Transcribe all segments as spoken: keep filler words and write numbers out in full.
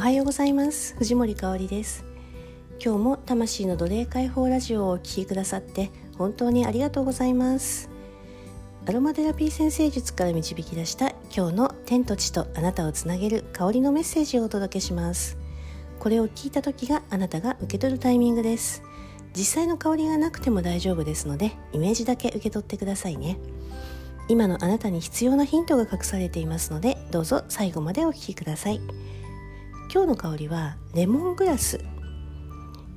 おはようございます。藤森香織です。今日も魂の奴隷解放ラジオをお聞きくださって本当にありがとうございます。アロマテラピー先生術から導き出した今日の天と地とあなたをつなげる香りのメッセージをお届けします。これを聞いた時があなたが受け取るタイミングです。実際の香りがなくても大丈夫ですので、イメージだけ受け取ってくださいね。今のあなたに必要なヒントが隠されていますので、どうぞ最後までお聞きください。今日の香りはレモングラス。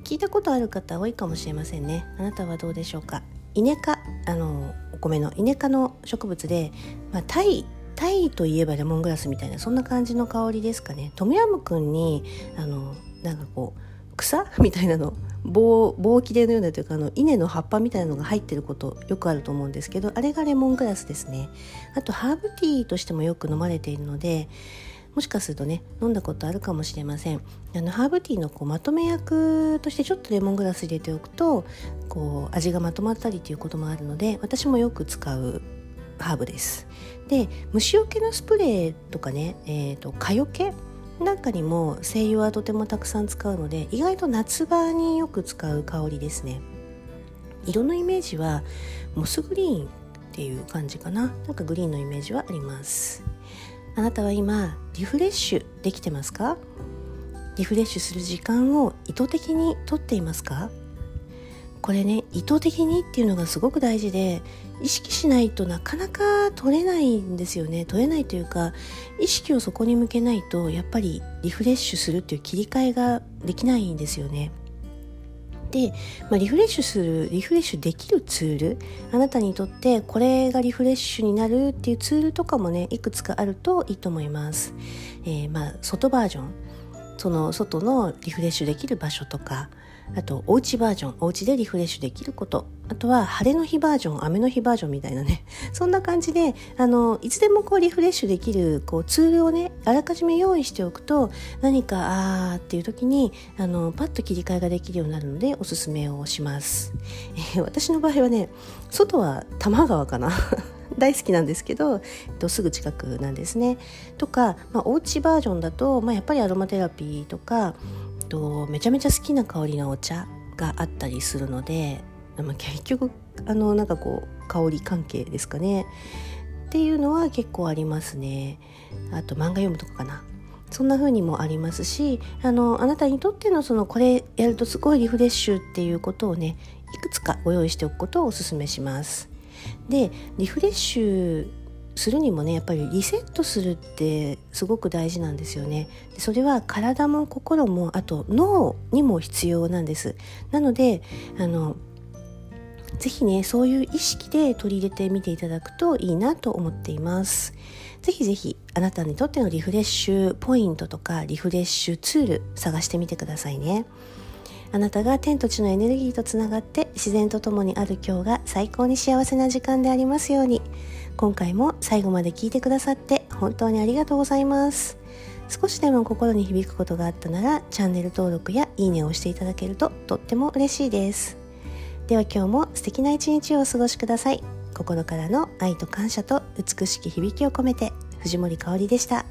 聞いたことある方多いかもしれませんね。あなたはどうでしょうか。イネ科、あのお米のイネ科の植物で、まあ、タイタイといえばレモングラスみたいな、そんな感じの香りですかね。トムヤムくんにあのなんかこう草みたいなの、棒切れのようなというか、あの稲の葉っぱみたいなのが入ってることよくあると思うんですけど、あれがレモングラスですね。あとハーブティーとしてもよく飲まれているので、もしかするとね、飲んだことあるかもしれません。あのハーブティーのこうまとめ役としてちょっとレモングラス入れておくと、こう味がまとまったりということもあるので、私もよく使うハーブです。で、虫除けのスプレーとかね、えーと、蚊よけなんかにも精油はとてもたくさん使うので、意外と夏場によく使う香りですね。色のイメージはモスグリーンっていう感じかな。なんかグリーンのイメージはあります。あなたは今リフレッシュできてますか？リフレッシュする時間を意図的にとっていますか？これね、意図的にっていうのがすごく大事で、意識しないとなかなか取れないんですよね。取れないというか、意識をそこに向けないと、やっぱりリフレッシュするっていう切り替えができないんですよね。で、まあ、リフレッシュする、リフレッシュできるツール、あなたにとってこれがリフレッシュになるっていうツールとかもね、いくつかあるといいと思います。えー、まあ外バージョン、その外のリフレッシュできる場所とか、あとおうちバージョン、おうちでリフレッシュできること、あとは晴れの日バージョン、雨の日バージョンみたいなね、そんな感じで、あのいつでもこうリフレッシュできるこうツールをね、あらかじめ用意しておくと、何かあーっていう時にあのパッと切り替えができるようになるので、おすすめをします。えー、私の場合はね、外は多摩川かな大好きなんですけど、すぐ近くなんですね。とか、まあ、おうちバージョンだと、まあ、やっぱりアロマテラピーとか、とめちゃめちゃ好きな香りのお茶があったりするので、まあ、結局あのなんかこう香り関係ですかねっていうのは結構ありますね。あと漫画読むとかかな。そんな風にもありますし、あのあなたにとってのそのこれやるとすごいリフレッシュっていうことをね、いくつかご用意しておくことをお勧めします。で、リフレッシュするにもね、やっぱりリセットするってすごく大事なんですよね。それは体も心も、あと脳にも必要なんです。なので、あのぜひね、そういう意識で取り入れてみていただくといいなと思っています。ぜひぜひあなたにとってのリフレッシュポイントとかリフレッシュツール探してみてくださいね。あなたが天と地のエネルギーとつながって自然とともにある今日が最高に幸せな時間でありますように。今回も最後まで聞いてくださって本当にありがとうございます。少しでも心に響くことがあったなら、チャンネル登録やいいねをしていただけるととっても嬉しいです。では今日も素敵な一日をお過ごしください。心からの愛と感謝と美しき響きを込めて、藤森香織でした。